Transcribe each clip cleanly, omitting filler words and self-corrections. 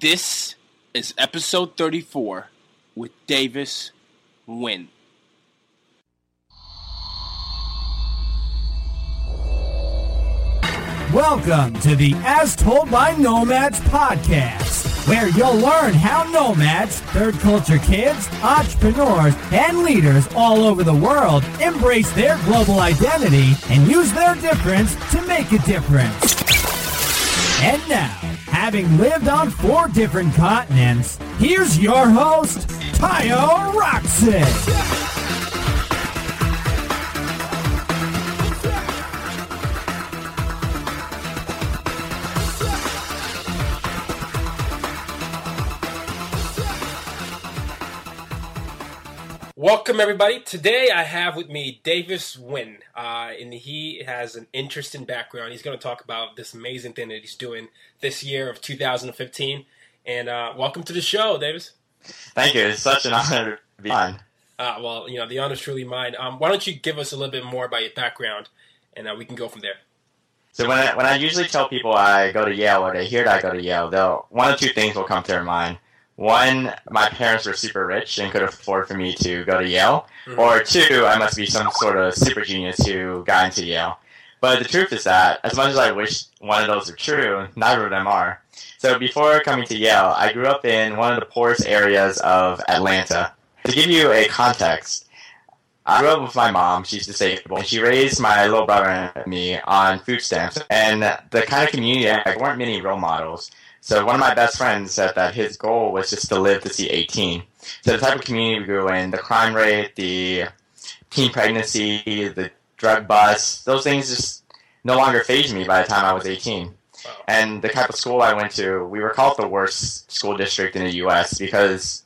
This is episode 34 with Davis Nguyen. Welcome to the As Told by Nomads podcast, where you'll learn how nomads, third culture kids, entrepreneurs, and leaders all over the world embrace their global identity and use their difference to make a difference. And now, having lived on 4 different continents, here's your host, Tyo Roxett. Welcome, everybody. Today, I have with me Davis Nguyen, and he has an interesting background. He's going to talk about this amazing thing that he's doing this year of 2015. And welcome to the show, Davis. Thank you. It's such an honor to be on. Well, you know, the honor is truly mine. Why don't you give us a little bit more about your background, and we can go from there. So when I usually tell people I go to Yale or they hear that I go to Yale, one of 2 things will come to their mind. One, my parents were super rich and could afford for me to go to Yale. Mm-hmm. Or 2, I must be some sort of super genius who got into Yale. But the truth is that, as much as I wish one of those were true, neither of them are. So before coming to Yale, I grew up in one of the poorest areas of Atlanta. To give you a context, I grew up with my mom. She's disabled. And she raised my little brother and me on food stamps. And the kind of community, there weren't many role models. So one of my best friends said that his goal was just to live to see 18. So the type of community we grew in, the crime rate, the teen pregnancy, the drug bust, those things just no longer fazed me by the time I was 18. Wow. And the type of school I went to, we were called the worst school district in the U.S. because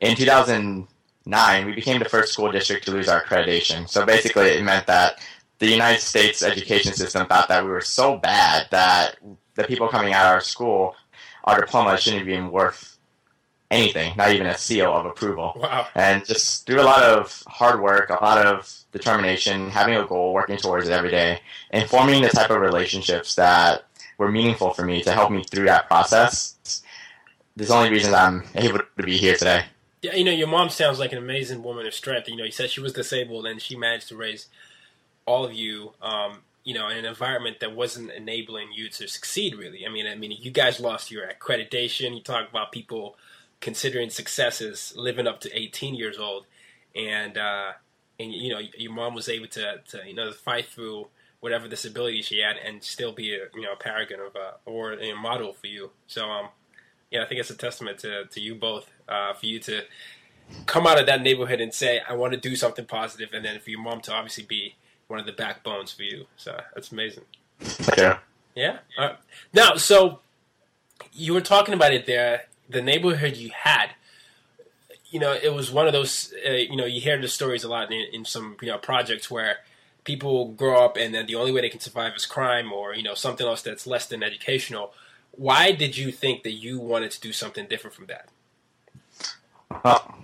in 2009, we became the first school district to lose our accreditation. So basically it meant that the United States education system thought that we were so bad that the people coming out of our school, our diploma shouldn't be even worth anything, not even a seal of approval. Wow. And just through a lot of hard work, a lot of determination, having a goal, working towards it every day, and forming the type of relationships that were meaningful for me to help me through that process, there's the only reason I'm able to be here today. Yeah, you know, your mom sounds like an amazing woman of strength. You know, you said she was disabled and she managed to raise all of you, you know, in an environment that wasn't enabling you to succeed, really. I mean, you guys lost your accreditation. You talk about people considering successes living up to 18 years old, and you know, your mom was able to you know, fight through whatever disability she had and still be a, you know, a paragon of or a model for you. So yeah, I think it's a testament to you both for you to come out of that neighborhood and say, I want to do something positive, and then for your mom to obviously be one of the backbones for you. So that's amazing. Yeah. Yeah. Right. Now, so you were talking about it there, the neighborhood you had, you know, it was one of those, you know, you hear the stories a lot in some, you know, projects where people grow up and then the only way they can survive is crime or, you know, something else that's less than educational. Why did you think that you wanted to do something different from that? Well,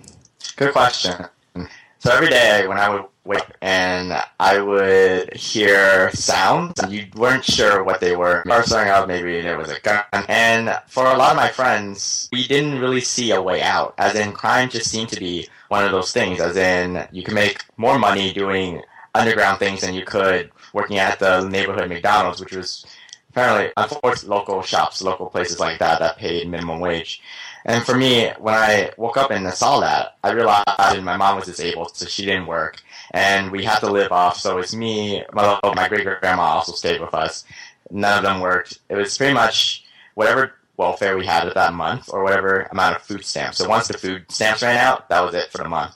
good question. So every day when I would wake up and I would hear sounds, you weren't sure what they were. First starting out, maybe there was a gun. And for a lot of my friends, we didn't really see a way out. As in, crime just seemed to be one of those things. As in, you can make more money doing underground things than you could working at the neighborhood McDonald's, which was apparently I've worked local shops, local places like that that paid minimum wage. And for me, when I woke up and saw that, I realized my mom was disabled, so she didn't work. And we had to live off, so it's me, my great-grandma also stayed with us. None of them worked. It was pretty much whatever welfare we had at that month or whatever amount of food stamps. So once the food stamps ran out, that was it for the month.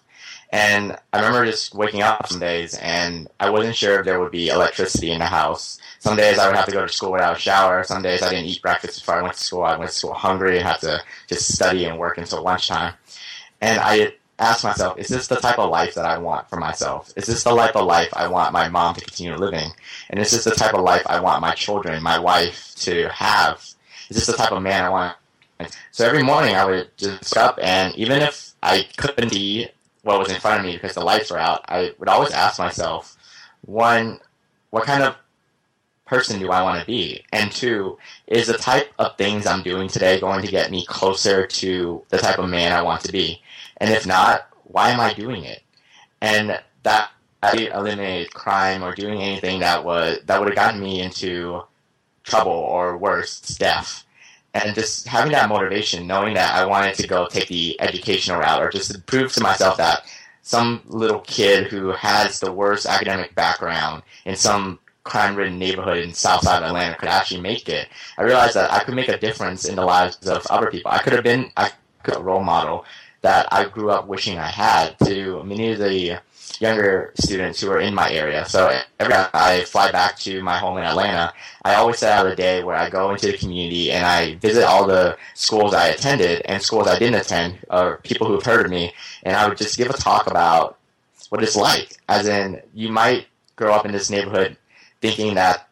And I remember just waking up some days, and I wasn't sure if there would be electricity in the house. Some days I would have to go to school without a shower. Some days I didn't eat breakfast before I went to school. I went to school hungry and had to just study and work until lunchtime. And I asked myself, is this the type of life that I want for myself? Is this the type of life I want my mom to continue living? And is this the type of life I want my children, my wife to have? Is this the type of man I want? So every morning I would just wake up, and even if I couldn't eat what was in front of me because the lights were out, I would always ask myself, one, what kind of person do I want to be? And two, is the type of things I'm doing today going to get me closer to the type of man I want to be? And if not, why am I doing it? And that eliminated crime or doing anything that would have gotten me into trouble or worse, death. And just having that motivation, knowing that I wanted to go take the educational route or just to prove to myself that some little kid who has the worst academic background in some crime-ridden neighborhood in Southside Atlanta could actually make it. I realized that I could make a difference in the lives of other people. I could have been a role model that I grew up wishing I had to many of the younger students who are in my area. So every time I fly back to my home in Atlanta, I always set out a day where I go into the community and I visit all the schools I attended and schools I didn't attend, or people who have heard of me, and I would just give a talk about what it's like. As in, you might grow up in this neighborhood thinking that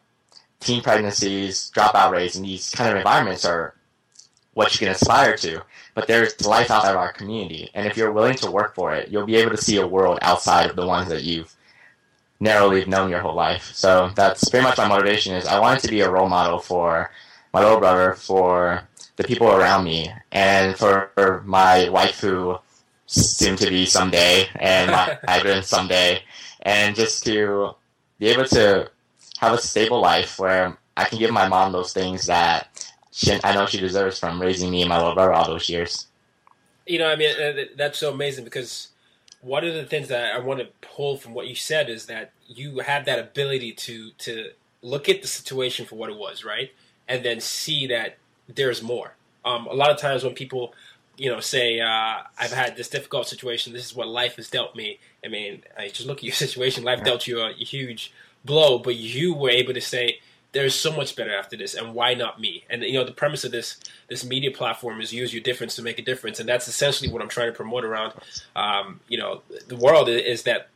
teen pregnancies, dropout rates, and these kind of environments are what you can aspire to, but there's life outside of our community, and if you're willing to work for it, you'll be able to see a world outside of the ones that you've narrowly known your whole life. So that's pretty much my motivation, is I wanted to be a role model for my little brother, for the people around me, and for my wife, who soon to be someday, and my husband someday, and just to be able to have a stable life where I can give my mom those things that I know she deserves from raising me and my little brother all those years. You know, I mean, that's so amazing, because one of the things that I want to pull from what you said is that you have that ability to look at the situation for what it was, right? And then see that there's more. A lot of times when people, you know, say, I've had this difficult situation, this is what life has dealt me. I mean, I just look at your situation. Life dealt you a huge blow, but you were able to say, there's so much better after this, and why not me? And, you know, the premise of this media platform is use your difference to make a difference, and that's essentially what I'm trying to promote around, you know, the world, is that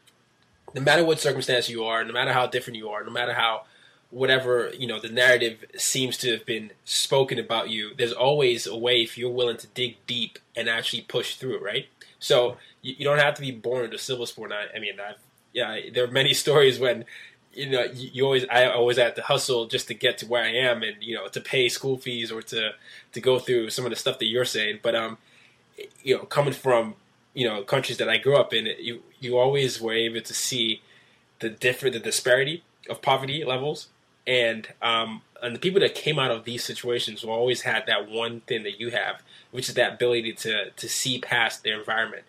no matter what circumstance you are, no matter how different you are, no matter how whatever, you know, the narrative seems to have been spoken about you, there's always a way if you're willing to dig deep and actually push through, right? So you don't have to be born into civil sport. There are many stories when, you know, I always had to hustle just to get to where I am, and, you know, to pay school fees or to go through some of the stuff that you're saying. But, you know, coming from, you know, countries that I grew up in, you always were able to see the disparity of poverty levels. And the people that came out of these situations will always have that one thing that you have, which is that ability to see past their environment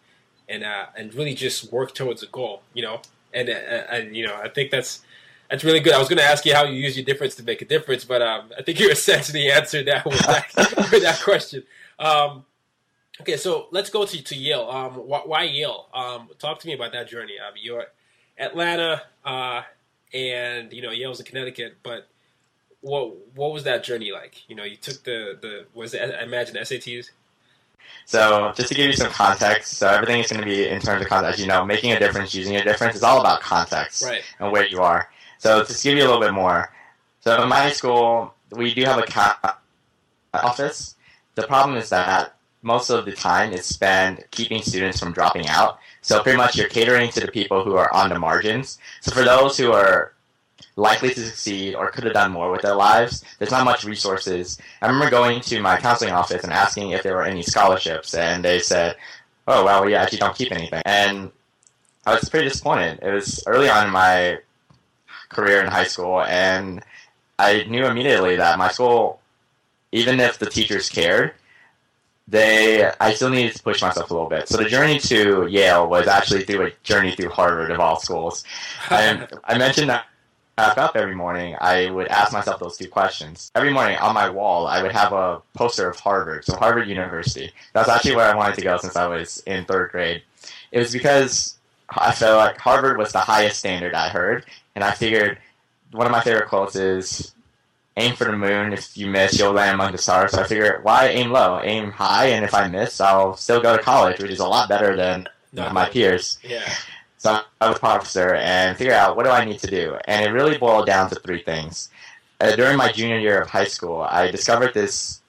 and really just work towards a goal, you know. And you know, I think that's really good. I was going to ask you how you use your difference to make a difference, but I think you essentially answered that with that question. Okay, so let's go to Yale. Why Yale? Talk to me about that journey. You're Atlanta, and, you know, Yale's in Connecticut, but what was that journey like? You know, you took the SATs? So just to give you some context, so everything is going to be in terms of context. You know, making a difference, using a difference, it's all about context, right, and where you are. So just to give you a little bit more. So in my school, we do have a office. The problem is that most of the time is spent keeping students from dropping out. So pretty much you're catering to the people who are on the margins. So for those who are likely to succeed or could have done more with their lives, there's not much resources. I remember going to my counseling office and asking if there were any scholarships, and they said, oh, well, we actually don't keep anything. And I was pretty disappointed. It was early on in my career in high school, and I knew immediately that my school, even if the teachers cared, I still needed to push myself a little bit. So the journey to Yale was actually through a journey through Harvard, of all schools. I mentioned that when I woke up every morning, I would ask myself those two questions. Every morning on my wall, I would have a poster of Harvard, so Harvard University. That's actually where I wanted to go since I was in third grade. It was because I felt like Harvard was the highest standard I heard, and I figured one of my favorite quotes is, aim for the moon. If you miss, you'll land among the stars. So I figured, why aim low? Aim high, and if I miss, I'll still go to college, which is a lot better than my peers. Yeah. So I was a professor and figured out, what do I need to do? And it really boiled down to three things. During my junior year of high school, I discovered this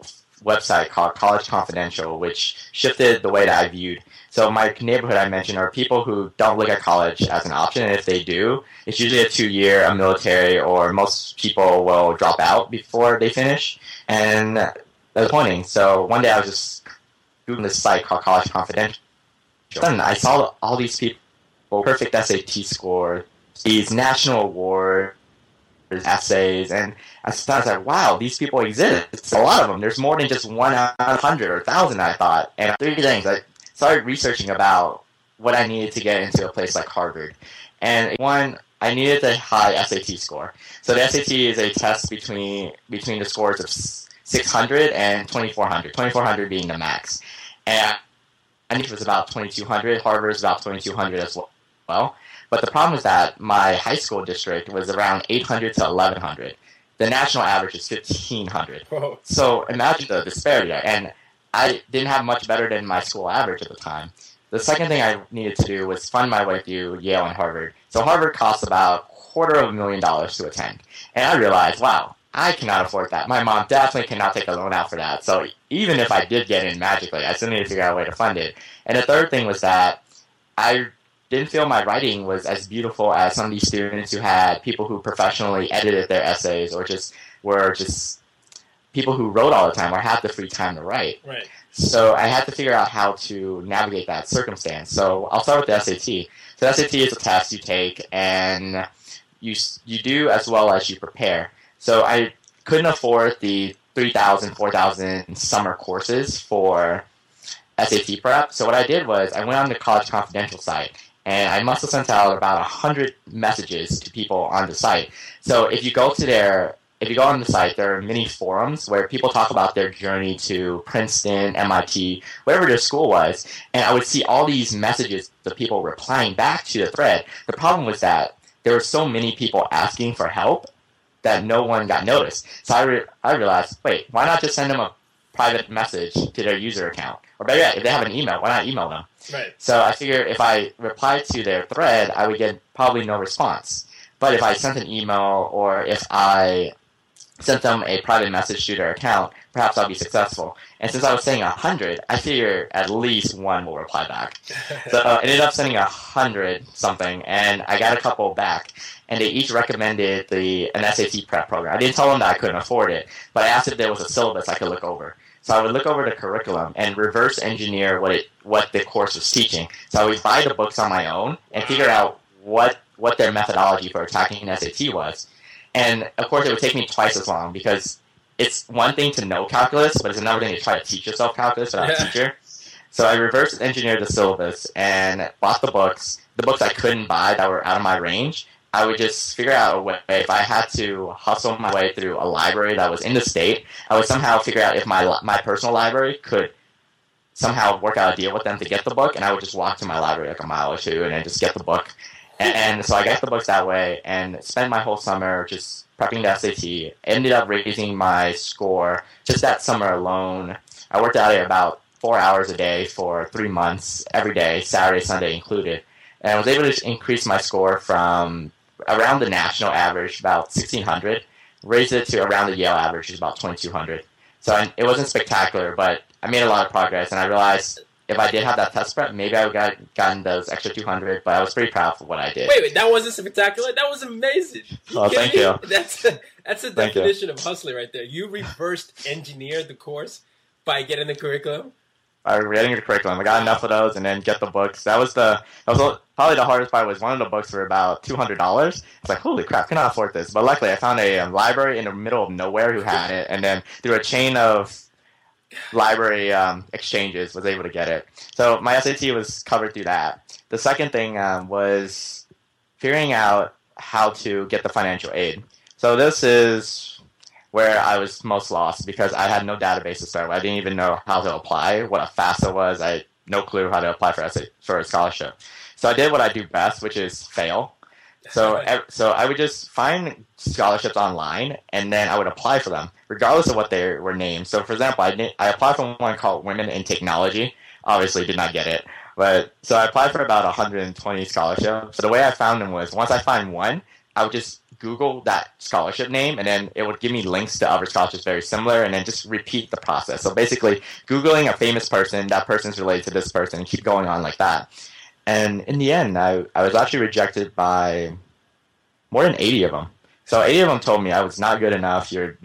website called College Confidential, which shifted the way that I viewed. So my neighborhood, I mentioned, are people who don't look at college as an option, and if they do, it's usually a two-year, a military, or most people will drop out before they finish, and that was pointing. So one day I was just Googling this site called College Confidential, and I saw all these people, perfect SAT score, these national awards, essays, and I was like, wow, these people exist. It's a lot of them. There's more than just 1 out of 100 or 1,000, I thought. And three things, I started researching about what I needed to get into a place like Harvard. And one, I needed a high SAT score. So the SAT is a test between the scores of 600 and 2,400, 2,400 being the max. And I think it was about 2,200. Harvard is about 2,200 as well. But the problem is that my high school district was around 800 to 1,100. The national average is 1,500. Whoa. So imagine the disparity. And I didn't have much better than my school average at the time. The second thing I needed to do was fund my way through Yale and Harvard. So Harvard costs about $250,000 to attend. And I realized, wow, I cannot afford that. My mom definitely cannot take a loan out for that. So even if I did get in magically, I still needed to figure out a way to fund it. And the third thing was that I didn't feel my writing was as beautiful as some of these students who had people who professionally edited their essays or just were just people who wrote all the time or had the free time to write. Right. So I had to figure out how to navigate that circumstance. So I'll start with the SAT. So the SAT is a test you take and you do as well as you prepare. So I couldn't afford the 3,000, 4,000 summer courses for SAT prep. So what I did was I went on the College Confidential site. And I must have sent out about 100 messages to people on the site. So if you go on the site, there are many forums where people talk about their journey to Princeton, MIT, whatever their school was. And I would see all these messages of people replying back to the thread. The problem was that there were so many people asking for help that no one got noticed. So I realized, wait, why not just send them a private message to their user account? Or better yet, if they have an email, why not email them? Right. So I figured if I replied to their thread, I would get probably no response. But if I sent an email or if I sent them a private message to their account, perhaps I'll be successful. And since I was saying 100, I figured at least one will reply back. So I ended up sending 100-something, and I got a couple back. And they each recommended an SAT prep program. I didn't tell them that I couldn't afford it, but I asked if there was a syllabus I could look over. So I would look over the curriculum and reverse engineer what the course was teaching. So I would buy the books on my own and figure out what their methodology for attacking an SAT was. And, of course, it would take me twice as long because it's one thing to know calculus, but it's another thing to try to teach yourself calculus without a teacher. So I reverse engineered the syllabus and bought the books I couldn't buy that were out of my range. I would just figure out a way, if I had to hustle my way through a library that was in the state, I would somehow figure out if my personal library could somehow work out a deal with them to get the book, and I would just walk to my library like a mile or two and then just get the book. And so I got the books that way and spent my whole summer just prepping the SAT, ended up raising my score just that summer alone. I worked out about 4 hours a day for 3 months, every day, Saturday, Sunday included. And I was able to increase my score from around the national average, about 1,600, raised it to around the Yale average, which is about 2,200. So it wasn't spectacular, but I made a lot of progress, and I realized if I did have that test prep, maybe I would have gotten those extra 200, but I was pretty proud of what I did. Wait, that wasn't spectacular? That was amazing. Oh, thank you. That's a definition of hustling right there. You reversed engineered the course by getting the curriculum. reading the curriculum. I got enough of those, and then get the books. That was probably the hardest part. Was one of the books were about $200. It's like, holy crap, I cannot afford this. But luckily, I found a library in the middle of nowhere who had it, and then through a chain of library exchanges, was able to get it. So my SAT was covered through that. The second thing was figuring out how to get the financial aid. So this is where I was most lost because I had no database to start with. I didn't even know how to apply, what a FAFSA was. I had no clue how to apply for a scholarship. So I did what I do best, which is fail. So I would just find scholarships online, and then I would apply for them, regardless of what they were named. So, for example, I applied for one called Women in Technology. Obviously, did not get it. So I applied for about 120 scholarships. So the way I found them was, once I find one, I would just Google that scholarship name, and then it would give me links to other scholarships very similar, and then just repeat the process. So basically, Googling a famous person, that person's related to this person, keep going on like that. And in the end, I was actually rejected by more than 80 of them. So 80 of them told me I was not good enough. Your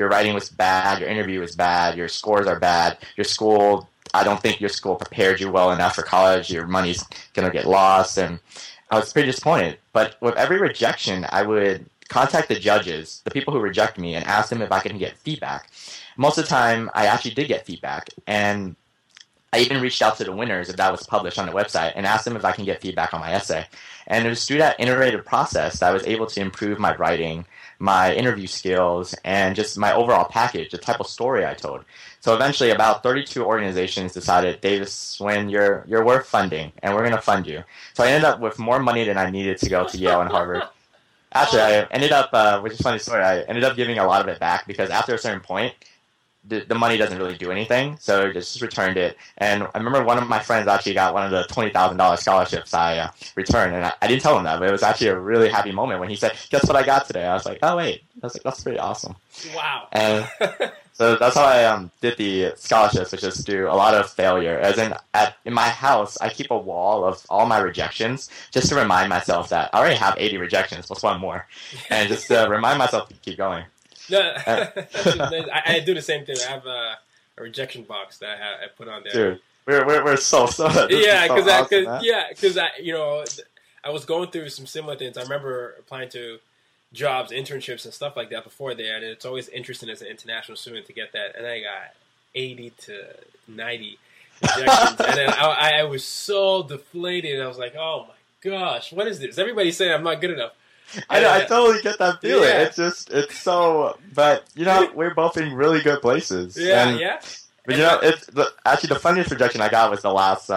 writing was bad. Your interview was bad. Your scores are bad. Your school, I don't think your school prepared you well enough for college. Your money's going to get lost. And I was pretty disappointed. But with every rejection, I would contact the judges, the people who reject me, and ask them if I can get feedback. Most of the time, I actually did get feedback. And I even reached out to the winners if that was published on the website and asked them if I can get feedback on my essay. And it was through that iterative process that I was able to improve my writing, my interview skills, and just my overall package, the type of story I told. So eventually about 32 organizations decided, Davis Nguyen, you're worth funding, and we're going to fund you. So I ended up with more money than I needed to go to Yale and Harvard. Actually, I ended up, which is a funny story, I ended up giving a lot of it back because after a certain point, the money doesn't really do anything, so I just returned it. And I remember one of my friends actually got one of the $20,000 scholarships I returned, and I didn't tell him that, but it was actually a really happy moment when he said, guess what I got today? I was like, oh, wait. I was like, that's pretty awesome. Wow. And so that's how I did the scholarships, which is through a lot of failure. As in my house, I keep a wall of all my rejections just to remind myself that I already have 80 rejections, plus one more, and just to remind myself to keep going. No, I do the same thing. I have a rejection box that I put on there. Dude, we're so yeah, because so awesome, I was going through some similar things. I remember applying to jobs, internships, and stuff like that before there, and it's always interesting as an international student to get that. And I got 80 to 90 rejections, and then I was so deflated. I was like, oh my gosh, what is this? Everybody's saying I'm not good enough. I totally get that feeling. Yeah. It's so, but we're both in really good places. Yeah, and, yeah. But actually the funniest rejection I got was the last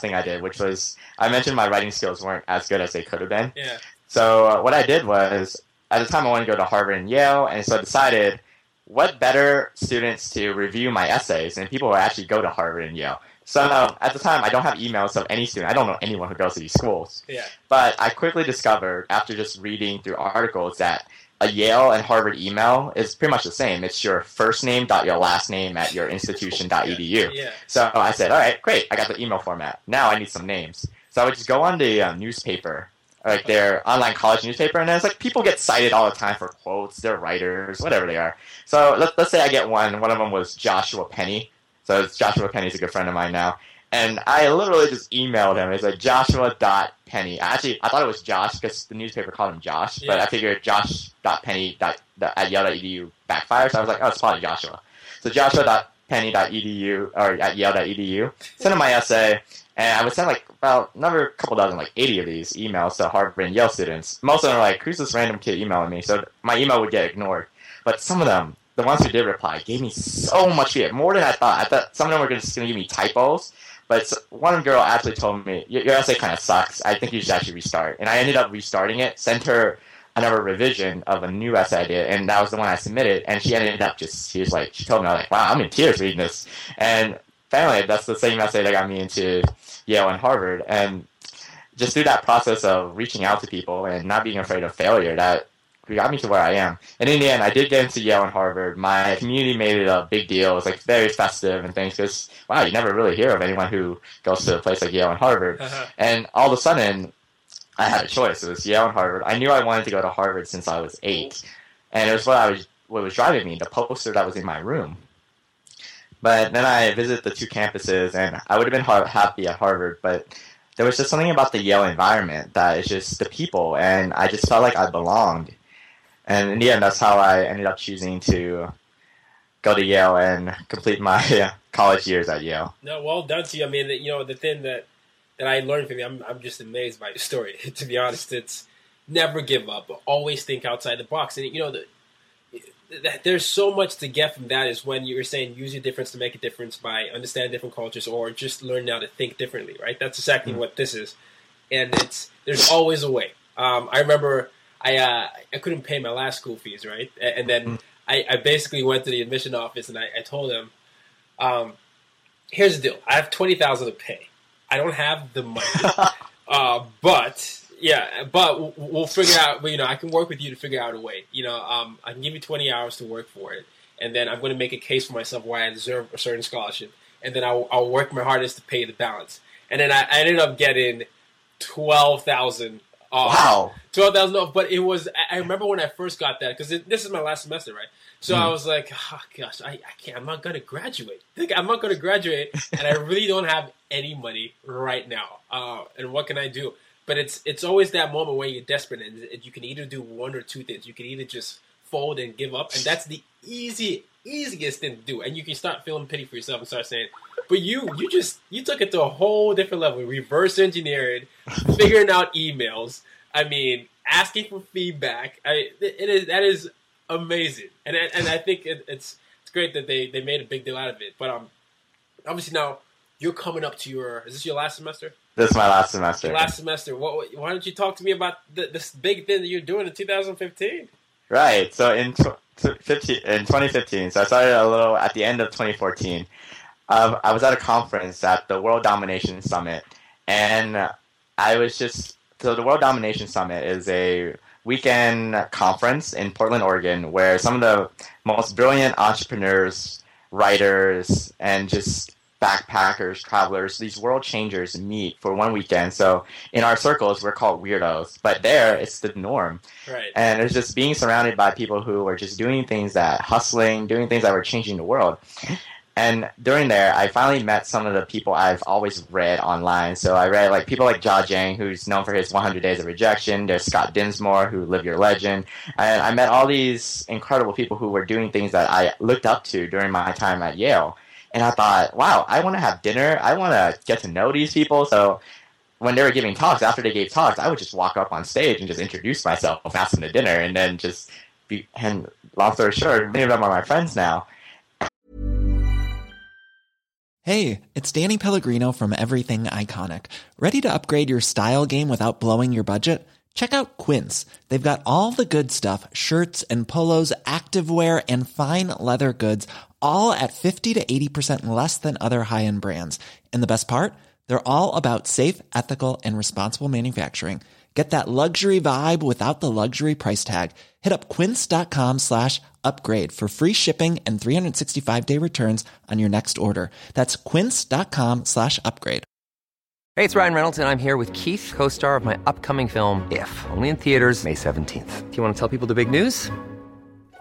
thing I did, which was I mentioned my writing skills weren't as good as they could have been. Yeah. So what I did was at the time I wanted to go to Harvard and Yale, and so I decided what better students to review my essays than people who actually go to Harvard and Yale. So at the time, I don't have emails of any student. I don't know anyone who goes to these schools. Yeah. But I quickly discovered, after just reading through articles, that a Yale and Harvard email is pretty much the same. It's your first name dot your last name at your institution.edu. Yeah. So I said, all right, great. I got the email format. Now I need some names. So I would just go on the newspaper, like their online college newspaper, and it's like people get cited all the time for quotes. They're writers, whatever they are. So let's say I get one. One of them was Joshua Penny. So Joshua Penny's a good friend of mine now. And I literally just emailed him. It's like joshua.penny. Actually, I thought it was Josh because the newspaper called him Josh. Yeah. But I figured josh.penny@yale.edu backfires. So I was like, oh, it's probably Joshua. So joshua.penny.edu or at yale.edu. Send him my essay. And I would send like about another couple dozen, like 80 of these emails to Harvard and Yale students. Most of them are like, who's this random kid emailing me? So my email would get ignored. But some of them, the ones who did reply, gave me so much shit, more than I thought. I thought some of them were just going to give me typos, but one girl actually told me, your essay kind of sucks. I think you should actually restart. And I ended up restarting it, sent her another revision of a new essay I did, and that was the one I submitted, and she ended up she told me, I was like, wow, I'm in tears reading this. And finally, that's the same essay that got me into Yale and Harvard. And just through that process of reaching out to people and not being afraid of failure, that got me to where I am. And in the end, I did get into Yale and Harvard. My community made it a big deal. It was like very festive and things because, wow, you never really hear of anyone who goes to a place like Yale and Harvard. Uh-huh. And all of a sudden, I had a choice. It was Yale and Harvard. I knew I wanted to go to Harvard since I was 8. And it was what was driving me, the poster that was in my room. But then I visited the two campuses, and I would have been happy at Harvard, but there was just something about the Yale environment that is just the people, and I just felt like I belonged. And in the end, that's how I ended up choosing to go to Yale and complete my college years at Yale. No, well done to you. I mean, you know, the thing that I learned from you, I'm just amazed by your story. To be honest, it's never give up, but always think outside the box. And, you know, there's so much to get from that is when you were saying use your difference to make a difference by understanding different cultures or just learning how to think differently, right? That's exactly what this is. And there's always a way. I remember I couldn't pay my last school fees, right? And then I basically went to the admission office and I told them, here's the deal. I have $20,000 to pay. I don't have the money, but we'll figure out, you know, I can work with you to figure out a way. You know, I can give you 20 hours to work for it, and then I'm going to make a case for myself why I deserve a certain scholarship, and then I'll work my hardest to pay the balance. And then I ended up getting $12,000. Wow. $12,000, but it was, I remember when I first got that, because this is my last semester, right? So I was like, oh, gosh, I'm not going to graduate. I'm not going to graduate, and I really don't have any money right now. And what can I do? But it's always that moment where you're desperate, and you can either do one or two things. You can either just fold and give up, and that's the easiest thing to do. And you can start feeling pity for yourself and start saying, but you took it to a whole different level, reverse engineering, figuring out emails. I mean, asking for feedback. That is amazing, and I think it's great that they made a big deal out of it. But obviously now you're coming up to is this your last semester? This is my last semester. Your last semester. Why don't you talk to me about this big thing that you're doing in 2015? Right. So in 2015, so I started a little at the end of 2014. I was at a conference at the World Domination Summit, and I was just so the World Domination Summit is a weekend conference in Portland, Oregon, where some of the most brilliant entrepreneurs, writers, and just backpackers, travelers, these world changers meet for one weekend. So in our circles, we're called weirdos, but there it's the norm. Right. And it's just being surrounded by people who are just doing things that hustling, doing things that were changing the world. And during there, I finally met some of the people I've always read online. So I read like people like Jia Jiang, who's known for his 100 Days of Rejection. There's Scott Dinsmore, who Live Your Legend. And I met all these incredible people who were doing things that I looked up to during my time at Yale. And I thought, wow, I want to have dinner. I want to get to know these people. So when they were giving talks, after they gave talks, I would just walk up on stage and just introduce myself, ask them to dinner, and then just be. And long story short, many of them are my friends now. Hey, it's Danny Pellegrino from Everything Iconic. Ready to upgrade your style game without blowing your budget? Check out Quince. They've got all the good stuff, shirts and polos, activewear, and fine leather goods, all at 50 to 80% less than other high-end brands. And the best part? They're all about safe, ethical, and responsible manufacturing. Get that luxury vibe without the luxury price tag. Hit up quince.com/upgrade for free shipping and 365-day returns on your next order. That's quince.com/upgrade. Hey, it's Ryan Reynolds, and I'm here with Keith, co-star of my upcoming film, If, only in theaters May 17th. Do you want to tell people the big news?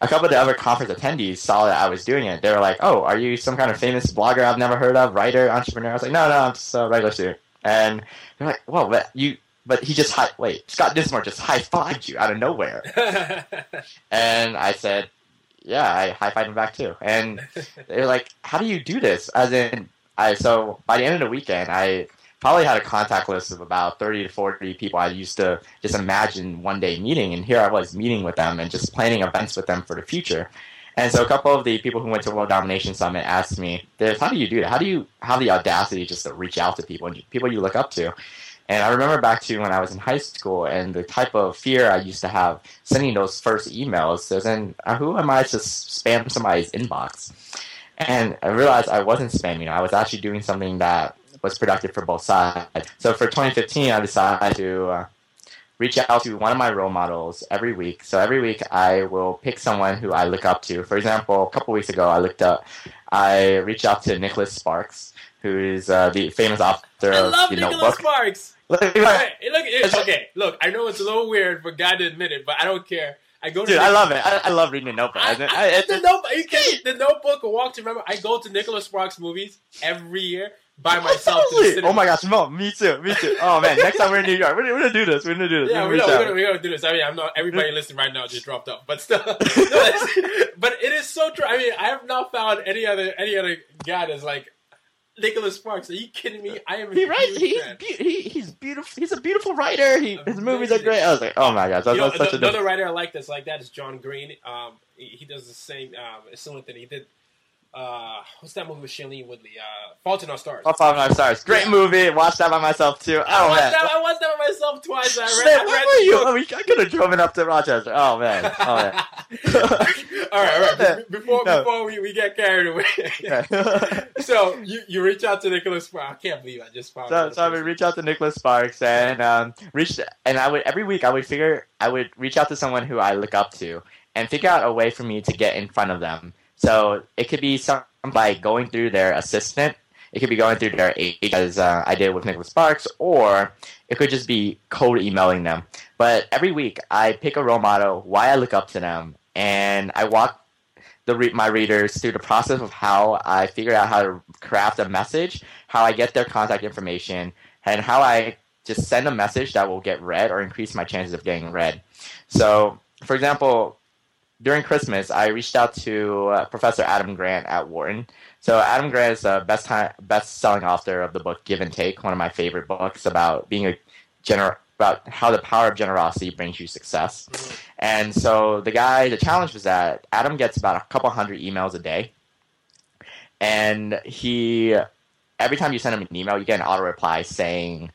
A couple of the other conference attendees saw that I was doing it. They were like, oh, are you some kind of famous blogger I've never heard of, writer, entrepreneur? I was like, no, I'm just a regular student. And they're like, whoa, Scott Dinsmore just high-fived you out of nowhere. And I said, yeah, I high-fived him back too. And they were like, how do you do this? As in, so by the end of the weekend, I probably had a contact list of about 30 to 40 people I used to just imagine one day meeting, and here I was meeting with them and just planning events with them for the future. And so a couple of the people who went to World Domination Summit asked me, how do you do that? How do you have the audacity just to reach out to people and people you look up to? And I remember back to when I was in high school and the type of fear I used to have sending those first emails. Who am I to spam somebody's inbox? And I realized I wasn't spamming. I was actually doing something that was productive for both sides. So for 2015, I decided to reach out to one of my role models every week. So every week, I will pick someone who I look up to. For example, a couple weeks ago, I reached out to Nicholas Sparks, who's the famous author of The Notebook. I love Nicholas Sparks. Look, I know it's a little weird for God to admit it, but I don't care. I love it. I love reading The Notebook. The Notebook, A Walk to Remember. I go to Nicholas Sparks movies every year by myself. Oh my gosh, no, me too. Oh man, next time we're in New York, we're gonna do this. Yeah, we're gonna do this. I mean, I'm not. Everybody listening right now just dropped off, but still, but it is so true. I mean, I have not found any other guy that's like Nicholas Sparks. Are you kidding me? I am. He's beautiful. He's a beautiful writer. His movies are great. I was like, oh my gosh, that's such another different writer I like that's like that is John Green. He does the same similar thing. He did what's that movie with Shailene Woodley? Fault in Our Stars. Fault in Our Stars. Great movie. Watched that by myself too. I watched that by myself twice. I could have driven up to Rochester. Oh man. All right. Before we get carried away. So you reach out to Nicholas Sparks. I can't believe I just found. So I would reach out to Nicholas Sparks and every week I would reach out to someone who I look up to and figure out a way for me to get in front of them. So it could be something like going through their assistant. It could be going through their agent, as I did with Nicholas Sparks, or it could just be cold emailing them. But every week, I pick a role model, why I look up to them, and I walk my readers through the process of how I figure out how to craft a message, how I get their contact information, and how I just send a message that will get read or increase my chances of getting read. So, for example, during Christmas, I reached out to Professor Adam Grant at Wharton. So Adam Grant is the best-selling author of the book Give and Take, one of my favorite books about being about how the power of generosity brings you success. Mm-hmm. And so the challenge was that Adam gets about a couple hundred emails a day, and every time you send him an email, you get an auto reply saying,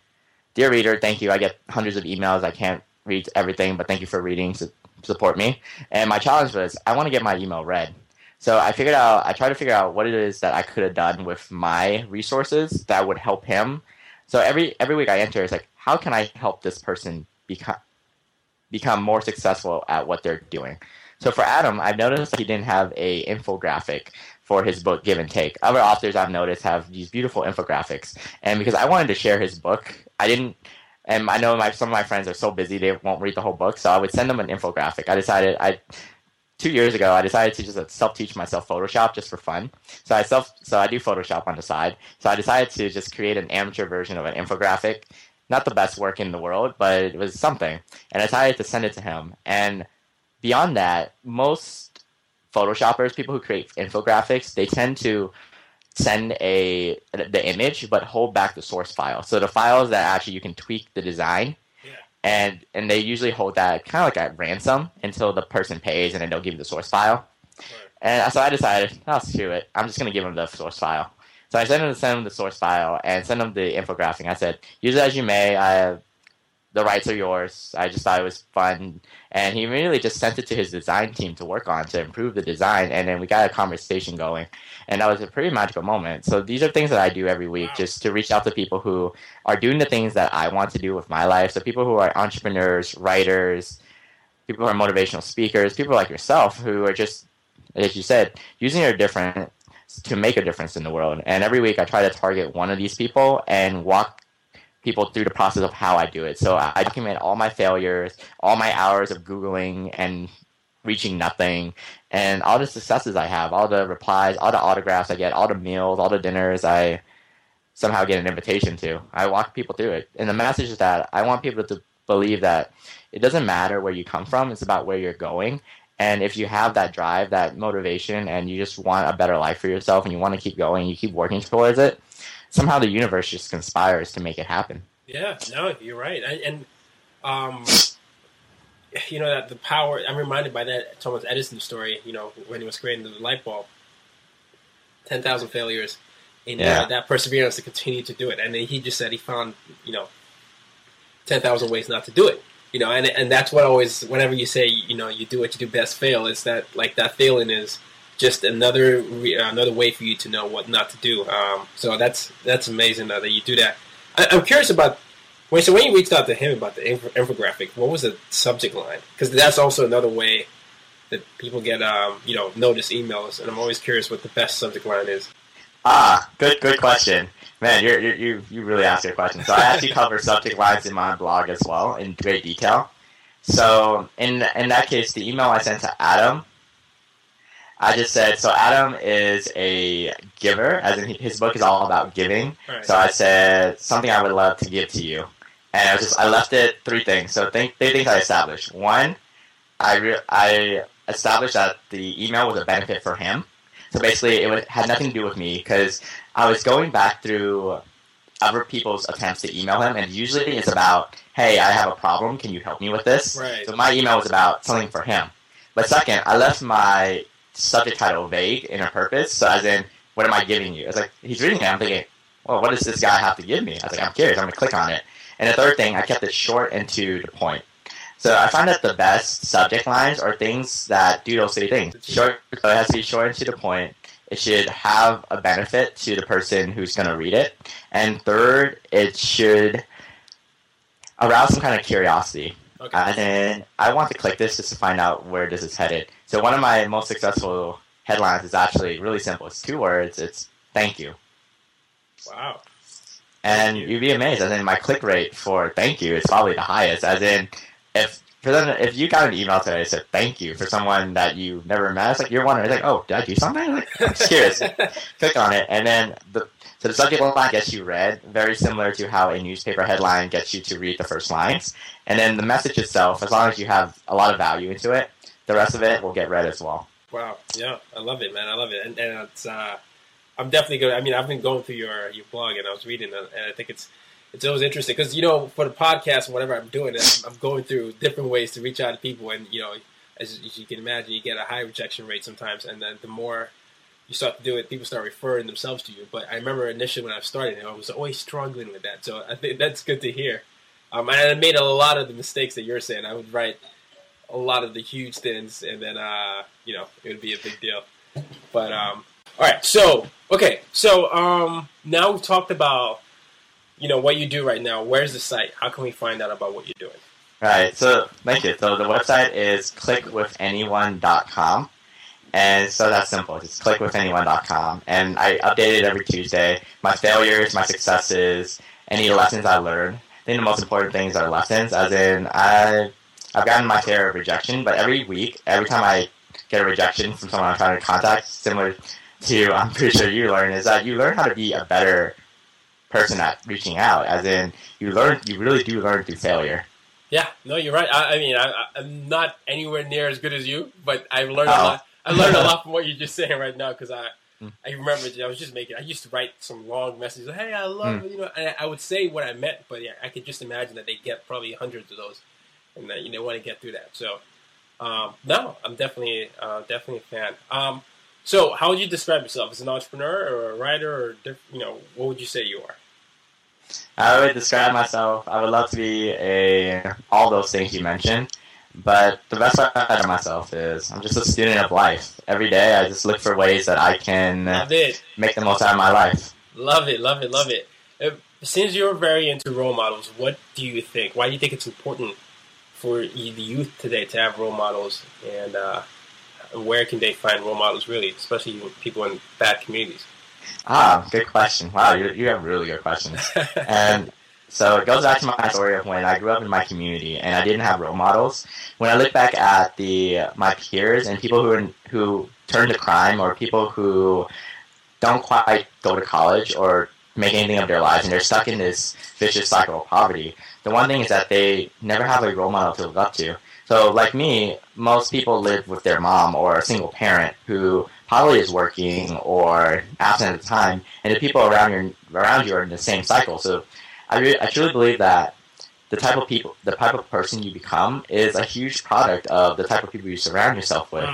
"Dear reader, thank you. I get hundreds of emails. I can't read everything, but thank you for reading." So, support me. And my challenge was, I want to get my email read. So I tried to figure out what it is that I could have done with my resources that would help him. So every week I enter, it's like, how can I help this person become more successful at what they're doing? So for Adam, I've noticed that he didn't have a infographic for his book, Give and Take. Other authors I've noticed have these beautiful infographics. And because I wanted to share his book, and I know some of my friends are so busy they won't read the whole book, so I would send them an infographic. 2 years ago, I decided to just self-teach myself Photoshop just for fun. So I do Photoshop on the side. So I decided to just create an amateur version of an infographic. Not the best work in the world, but it was something. And I decided to send it to him. And beyond that, most Photoshoppers, people who create infographics, they tend to send the image, but hold back the source file. So the files that actually you can tweak the design, and they usually hold that kind of like at ransom until the person pays, and then they'll give you the source file. Right. And so I decided, oh, screw it. I'm just going to give them the source file. So I sent them the source file and sent them the infographic. I said, use it as you may. The rights are yours. I just thought it was fun. And he immediately just sent it to his design team to work on, to improve the design. And then we got a conversation going. And that was a pretty magical moment. So these are things that I do every week, just to reach out to people who are doing the things that I want to do with my life. So people who are entrepreneurs, writers, people who are motivational speakers, people like yourself who are just, as you said, using your difference to make a difference in the world. And every week I try to target one of these people and walk people through the process of how I do it. So I document all my failures, all my hours of Googling and reaching nothing, and all the successes I have, all the replies, all the autographs I get, all the meals, all the dinners I somehow get an invitation to. I walk people through it. And the message is that I want people to believe that it doesn't matter where you come from, it's about where you're going. And if you have that drive, that motivation, and you just want a better life for yourself and you want to keep going, you keep working towards it, somehow the universe just conspires to make it happen. Yeah, no, you're right. That the power, I'm reminded by that Thomas Edison story, when he was creating the light bulb, 10,000 failures, and that perseverance to continue to do it. And then he just said he found, 10,000 ways not to do it. And that's what always, whenever you say, you do what you do best, fail, it's that, like, that failing is just another way for you to know what not to do. So that's amazing that you do that. I'm curious about when you reached out to him about the infographic, what was the subject line? Because that's also another way that people get notice emails, and I'm always curious what the best subject line is. Good question. Man, you really asked your question. So I actually cover subject lines in my blog as well in great detail. So in that case, the email I sent to Adam, I just said, so Adam is a giver, as in his book is all about giving. Right. So I said, something I would love to give to you. And I left it three things. So three things I established. One, I established that the email was a benefit for him. So basically, it had nothing to do with me because I was going back through other people's attempts to email him, and usually it's about, hey, I have a problem, can you help me with this? Right. So my email was about something for him. But second, I left my subject title vague in a purpose, so as in, what am I giving you? It's like, he's reading it, I'm thinking, well, what does this guy have to give me? I was like, I'm curious, I'm going to click on it. And the third thing, I kept it short and to the point. So I find that the best subject lines are things that do those three things. It has to be short and to the point. It should have a benefit to the person who's going to read it. And third, it should arouse some kind of curiosity. Okay. And then I want to click this just to find out where this is headed. So one of my most successful headlines is actually really simple. It's two words. It's thank you. Wow. And you'd be amazed. As in, my click rate for thank you is probably the highest. As in, if you got an email today that said thank you for someone that you never met, it's like you're wondering, like, oh, did I do something? Like, I'm just curious. Click on it, and then the subject line gets you read, very similar to how a newspaper headline gets you to read the first lines. And then the message itself, as long as you have a lot of value into it, the rest of it will get read as well. Wow, yeah, I love it, man. I love it, and it's I'm definitely going. I mean, I've been going through your blog, and I was reading, and I think it's always interesting because, for the podcast and whatever I'm doing, I'm going through different ways to reach out to people. And, as you can imagine, you get a high rejection rate sometimes. And then the more you start to do it, people start referring themselves to you. But I remember initially when I started, I was always struggling with that. So I think that's good to hear. And I made a lot of the mistakes that you're saying. I would write a lot of the huge things, and then, it would be a big deal. But, all right. So, okay. So now we've talked about, what you do right now. Where's the site? How can we find out about what you're doing? All right. So, thank you. So, the website is clickwithanyone.com. And so that's simple. It's clickwithanyone.com. And I update it every Tuesday. My failures, my successes, any lessons I learned. I think the most important things are lessons, as in I've gotten my share of rejection, but every week, every time I get a rejection from someone I'm trying to contact, similar to I'm pretty sure you learn, is that you learn how to be a better person at reaching out, as in you really do learn through failure. Yeah, no, you're right. I'm not anywhere near as good as you, but I've learned a lot. I learned a lot from what you're just saying right now, because I remember I used to write some long messages. Like, hey, I love and I would say what I meant, but yeah, I could just imagine that they get probably hundreds of those, and that they want to get through that. So, no, I'm definitely a fan. So, how would you describe yourself as an entrepreneur or a writer, or what would you say you are? I would describe myself, I would love to be all those things you mentioned, but the best way I of myself is I'm just a student of life. Every day I just look for ways that I can make the most out of my life. Love it, love it, love it. Since you're very into role models, what do you think? Why do you think it's important for the youth today to have role models, and where can they find role models really, especially people in bad communities? Good question. Wow, you have really good questions. And so it goes back to my story of when I grew up in my community and I didn't have role models. When I look back at my peers and people who turn to crime, or people who don't quite go to college or make anything of their lives, and they're stuck in this vicious cycle of poverty, the one thing is that they never have a role model to look up to. So like me, most people live with their mom or a single parent who probably is working or absent at the time, and the people around you are in the same cycle. So I truly believe that the type of person you become is a huge product of the type of people you surround yourself with.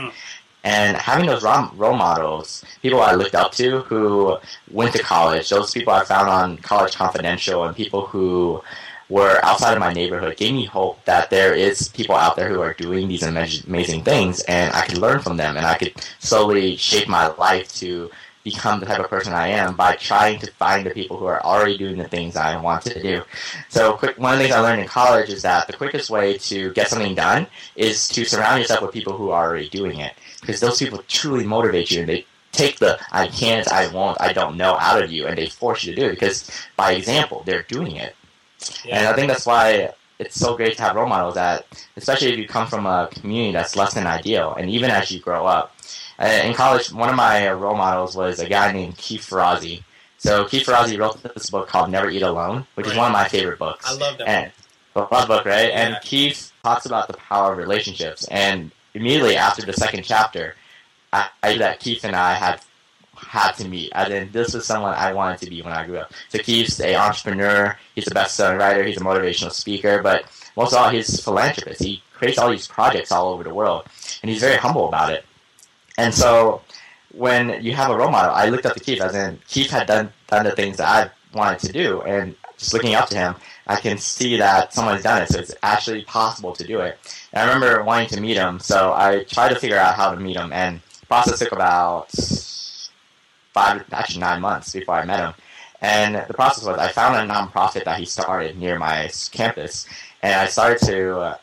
And having those role models, people I looked up to who went to college, those people I found on College Confidential, and people who were outside of my neighborhood gave me hope that there is people out there who are doing these amazing things, and I could learn from them, and I could slowly shape my life to become the type of person I am by trying to find the people who are already doing the things I want to do. So one of the things I learned in college is that the quickest way to get something done is to surround yourself with people who are already doing it, because those people truly motivate you, and they take the I can't, I won't, I don't know out of you, and they force you to do it because, by example, they're doing it. Yeah. And I think that's why it's so great to have role models, that, especially if you come from a community that's less than ideal, and even as you grow up. In college, one of my role models was a guy named Keith Ferrazzi. So Keith Ferrazzi wrote this book called Never Eat Alone, which is one of my favorite books. I love that book. Love book, right? Yeah. And Keith talks about the power of relationships. And immediately after the second chapter, I knew that Keith and I had to meet. As in, this was someone I wanted to be when I grew up. So Keith's an entrepreneur. He's a best-selling writer. He's a motivational speaker. But most of all, he's a philanthropist. He creates all these projects all over the world. And he's very humble about it. And so when you have a role model, I looked up to Keith, as in Keith had done the things that I wanted to do, and just looking up to him, I can see that someone's done it, so it's actually possible to do it. And I remember wanting to meet him, so I tried to figure out how to meet him, and the process took about 9 months before I met him. And the process was, I found a nonprofit that he started near my campus, and I started to...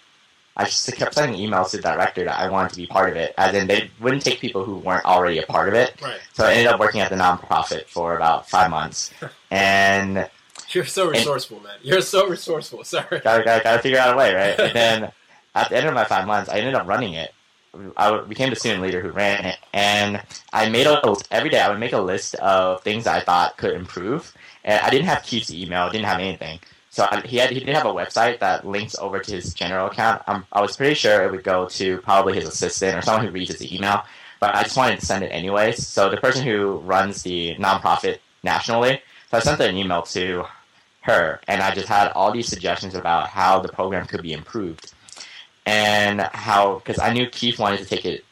I just kept sending emails to the director that I wanted to be part of it, as in they wouldn't take people who weren't already a part of it. Right. So I ended up working at the nonprofit for about 5 months. And you're so resourceful, man. You're so resourceful. Sorry. Gotta figure out a way, right? And then at the end of my 5 months, I ended up running it. I became the student leader who ran it, and I made a list. Every day I would make a list of things I thought could improve. And I didn't have Keith's email. I didn't have anything. So he did have a website that links over to his general account. I was pretty sure it would go to probably his assistant or someone who reads his email, but I just wanted to send it anyways. So the person who runs the nonprofit nationally, so I sent an email to her, and I just had all these suggestions about how the program could be improved, and how, because I knew Keith wanted to take it,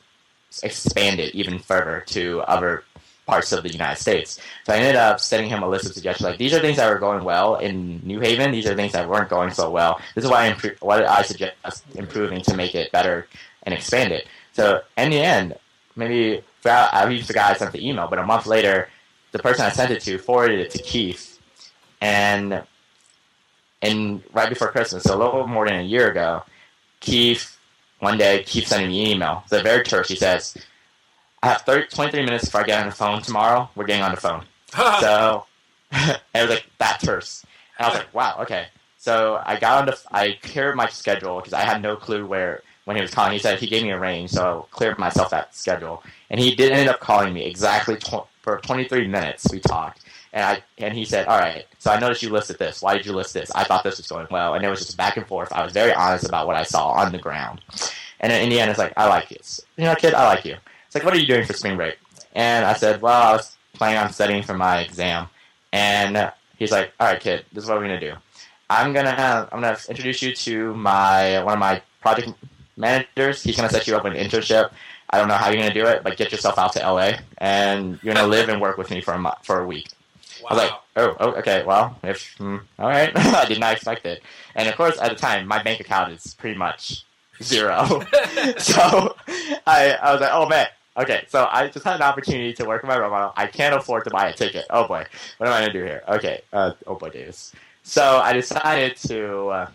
expand it even further to other parts of the United States. So I ended up sending him a list of suggestions, like, these are things that were going well in New Haven, these are things that weren't going so well, this is why I suggest improving to make it better and expand it. So in the end, I even forgot I sent the email, but a month later, the person I sent it to forwarded it to Keith, and right before Christmas, so a little more than a year ago, Keith sent me an email. So very terse, he says, I have 23 minutes before I get on the phone tomorrow. We're getting on the phone. So it was like that terse. And I was like, wow, okay. So I got on I cleared my schedule because I had no clue when he was calling. He said he gave me a range, so I cleared myself that schedule. And he did end up calling me exactly for 23 minutes. We talked. And he said, all right, so I noticed you listed this. Why did you list this? I thought this was going well. And it was just back and forth. I was very honest about what I saw on the ground. And in the end, it's like, I like you. You know, kid, I like you. It's like, what are you doing for spring break? And I said, well, I was planning on studying for my exam. And he's like, all right, kid, this is what we're going to do. I'm gonna introduce you to one of my project managers. He's going to set you up with an internship. I don't know how you're going to do it, but get yourself out to L.A. and you're going to live and work with me for a week. Wow. I was like, oh, okay, well, all right. I did not expect it. And, of course, at the time, my bank account is pretty much zero. So I was like, oh, man. Okay, so I just had an opportunity to work with my role model. I can't afford to buy a ticket. Oh, boy. What am I going to do here? Okay. Oh, boy, Davis. So I decided to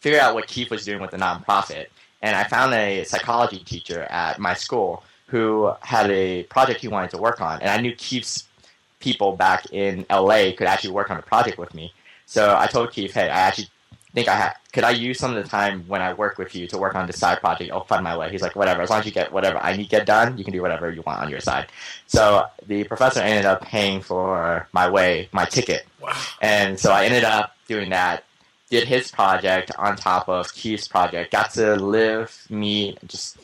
figure out what Keith was doing with the nonprofit, and I found a psychology teacher at my school who had a project he wanted to work on, and I knew Keith's people back in L.A. could actually work on a project with me. So I told Keith, hey, I actually think could I use some of the time when I work with you to work on this side project? I'll find my way. He's like, whatever, as long as you get whatever I need to get done, you can do whatever you want on your side. So the professor ended up paying for my ticket. Wow. And so I ended up doing that, did his project on top of Keith's project, got to just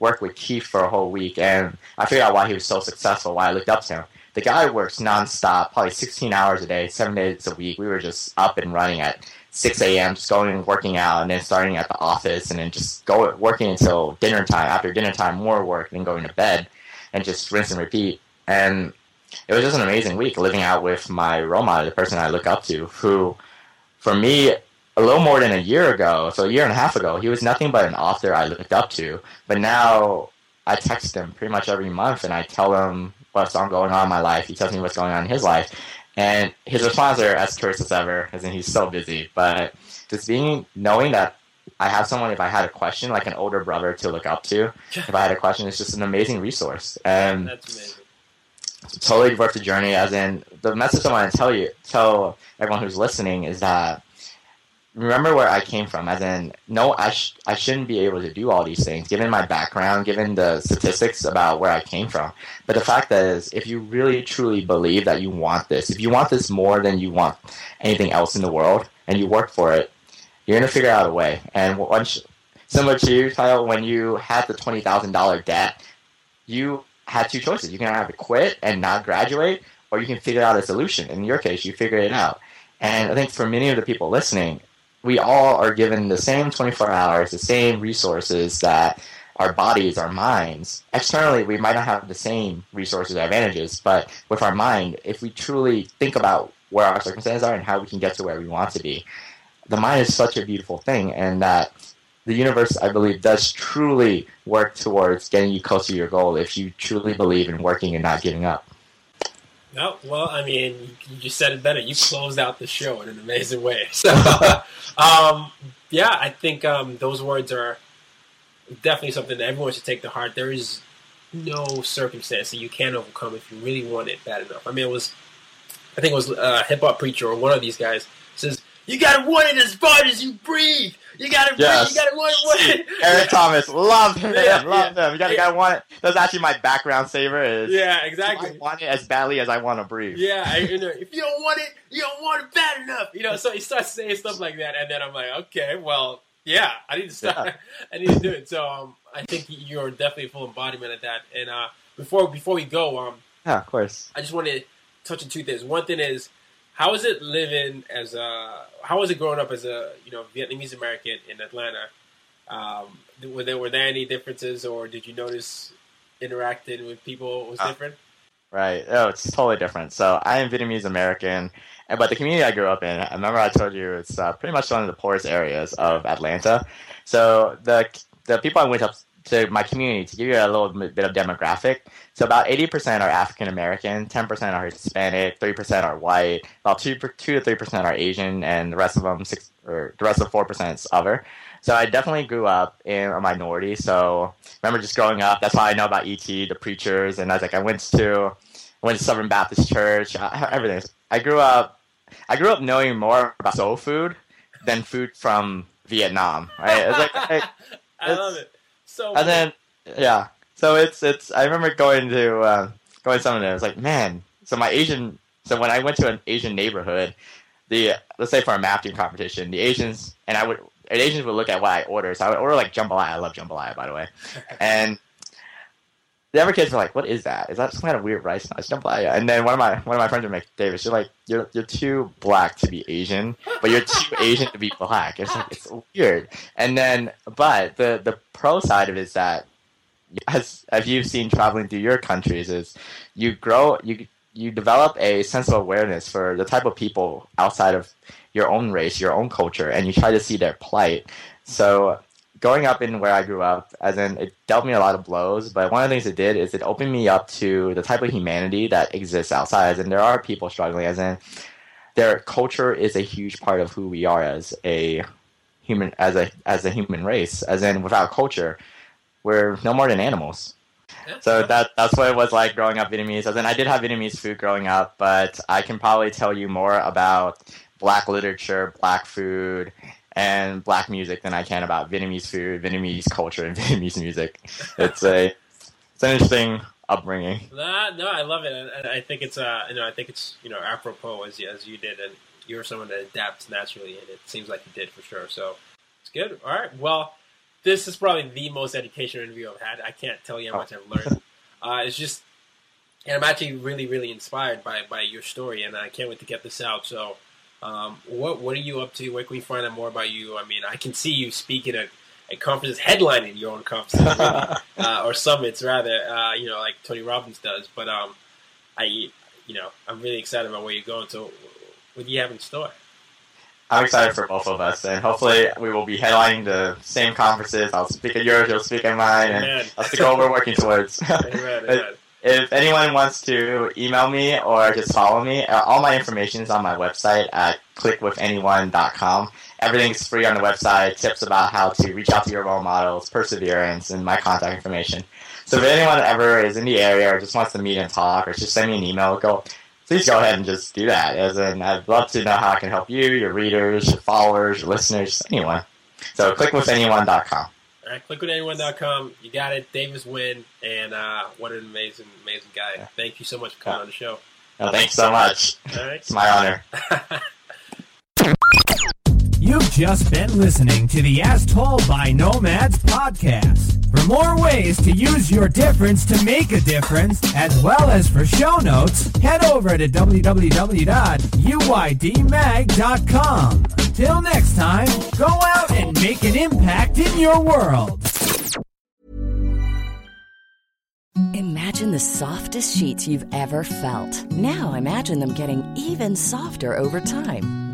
work with Keith for a whole week, and I figured out why he was so successful, why I looked up to him. The guy works nonstop, probably 16 hours a day, 7 days a week. We were just up and running at 6 a.m., just going and working out, and then starting at the office, and then just working until dinner time. After dinner time, more work, then going to bed, and just rinse and repeat. And it was just an amazing week living out with my role model, the person I look up to, who for me, a little more than a year ago, so a year and a half ago, he was nothing but an author I looked up to. But now I text him pretty much every month, and I tell him what's going on in my life. He tells me what's going on in his life. And his responses are as terse as ever, as in he's so busy. But just knowing that I have someone, if I had a question, like an older brother to look up to, if I had a question, it's just an amazing resource. And that's amazing. It's totally worth the journey, as in the message I want to tell everyone who's listening is that remember where I came from, as in, no, I shouldn't be able to do all these things, given my background, given the statistics about where I came from. But the fact is, if you really, truly believe that you want this, if you want this more than you want anything else in the world, and you work for it, you're going to figure out a way. And once, similar to you, Tyo, when you had the $20,000 debt, you had two choices. You can either quit and not graduate, or you can figure out a solution. In your case, you figured it out. And I think for many of the people listening, we all are given the same 24 hours, the same resources that our bodies, our minds. Externally, we might not have the same resources or advantages, but with our mind, if we truly think about where our circumstances are and how we can get to where we want to be, the mind is such a beautiful thing, and that the universe, I believe, does truly work towards getting you closer to your goal if you truly believe in working and not giving up. No, well, I mean, you just said it better. You closed out the show in an amazing way. So, yeah, I think those words are definitely something that everyone should take to heart. There is no circumstance that you can overcome if you really want it bad enough. I mean, I think it was a hip hop preacher or one of these guys says, "You gotta want it as hard as you breathe. You gotta breathe. You gotta want it." Eric Thomas, love him. You gotta want it. That's actually my background saver. Exactly. I want it as badly as I want to breathe. Yeah, if you don't want it, you don't want it bad enough. So he starts saying stuff like that, and then I'm like, okay, well, yeah, I need to start. I need to do it. So I think you're definitely a full embodiment of that. And before we go, yeah, of course, I just want to touch on two things. One thing is, how was it growing up as a Vietnamese American in Atlanta? Were there any differences, or did you notice interacting with people was different? Right. Oh, it's totally different. So I am Vietnamese American, but the community I grew up in, I remember I told you it's pretty much one of the poorest areas of Atlanta. So the people I went up to my community, to give you a little bit of demographic, so about 80% are African American, 10% are Hispanic, 3% are white, about 2 to 3% are Asian, and the rest of 4% is other. So I definitely grew up in a minority. So I remember just growing up, that's why I know about E.T., the preachers, and I went to Southern Baptist Church, everything. I grew up knowing more about soul food than food from Vietnam. Right? It's like, I love it. So and then, yeah, so it's. I remember going to some of them. It was like, man. So when I went to an Asian neighborhood, let's say for a mapping competition, the Asians and Asians would look at what I ordered. So I would order like jambalaya. I love jambalaya, by the way. And the other kids were like, "What is that? Is that some kind of weird rice?" No, it's jambalaya. And then one of my friends would make, "Davis, you're like you're too black to be Asian, but you're too Asian to be black." It's like, it's weird. And then, but the pro side of it is that, as you've seen traveling through your countries, is you develop a sense of awareness for the type of people outside of your own race, your own culture, and you try to see their plight. So growing up in where I grew up, as in, it dealt me a lot of blows, but one of the things it did is it opened me up to the type of humanity that exists outside, as in, there are people struggling, as in, their culture is a huge part of who we are as a human, as a human race, as in, without culture, we're no more than animals. So that's what it was like growing up Vietnamese, as in, I did have Vietnamese food growing up, but I can probably tell you more about Black literature, Black food, and Black music than I can about Vietnamese food, Vietnamese culture, and Vietnamese music. It's an interesting upbringing. No, I love it, and I think it's apropos as you did, and you're someone that adapts naturally, and it seems like you did for sure. So it's good. All right, well, this is probably the most educational interview I've had. I can't tell you how much I've learned. It's just, and I'm actually really, really inspired by your story, and I can't wait to get this out. So. What are you up to? Where can we find out more about you? I mean, I can see you speaking at conferences, headlining your own conferences, or summits rather, like Tony Robbins does. But I'm really excited about where you're going. So what do you have in store? I'm excited for both of us, and hopefully we will be headlining the same conferences. I'll speak at yours, you'll speak at mine, and that's the goal we're working towards. Amen. If anyone wants to email me or just follow me, all my information is on my website at clickwithanyone.com. Everything's free on the website, tips about how to reach out to your role models, perseverance, and my contact information. So if anyone ever is in the area or just wants to meet and talk or just send me an email, please go ahead and just do that. As in, I'd love to know how I can help you, your readers, your followers, your listeners, anyone. So clickwithanyone.com. All right, clickwithanyone.com. You got it. Davis Nguyen, and what an amazing, amazing guy. Yeah. Thank you so much for coming on the show. No, thanks so much. All right. It's my honor. You've just been listening to the As Told by Nomads podcast. For more ways to use your difference to make a difference, as well as for show notes, head over to www.uydmag.com. Till next time, go out and make an impact in your world. Imagine the softest sheets you've ever felt. Now imagine them getting even softer over time.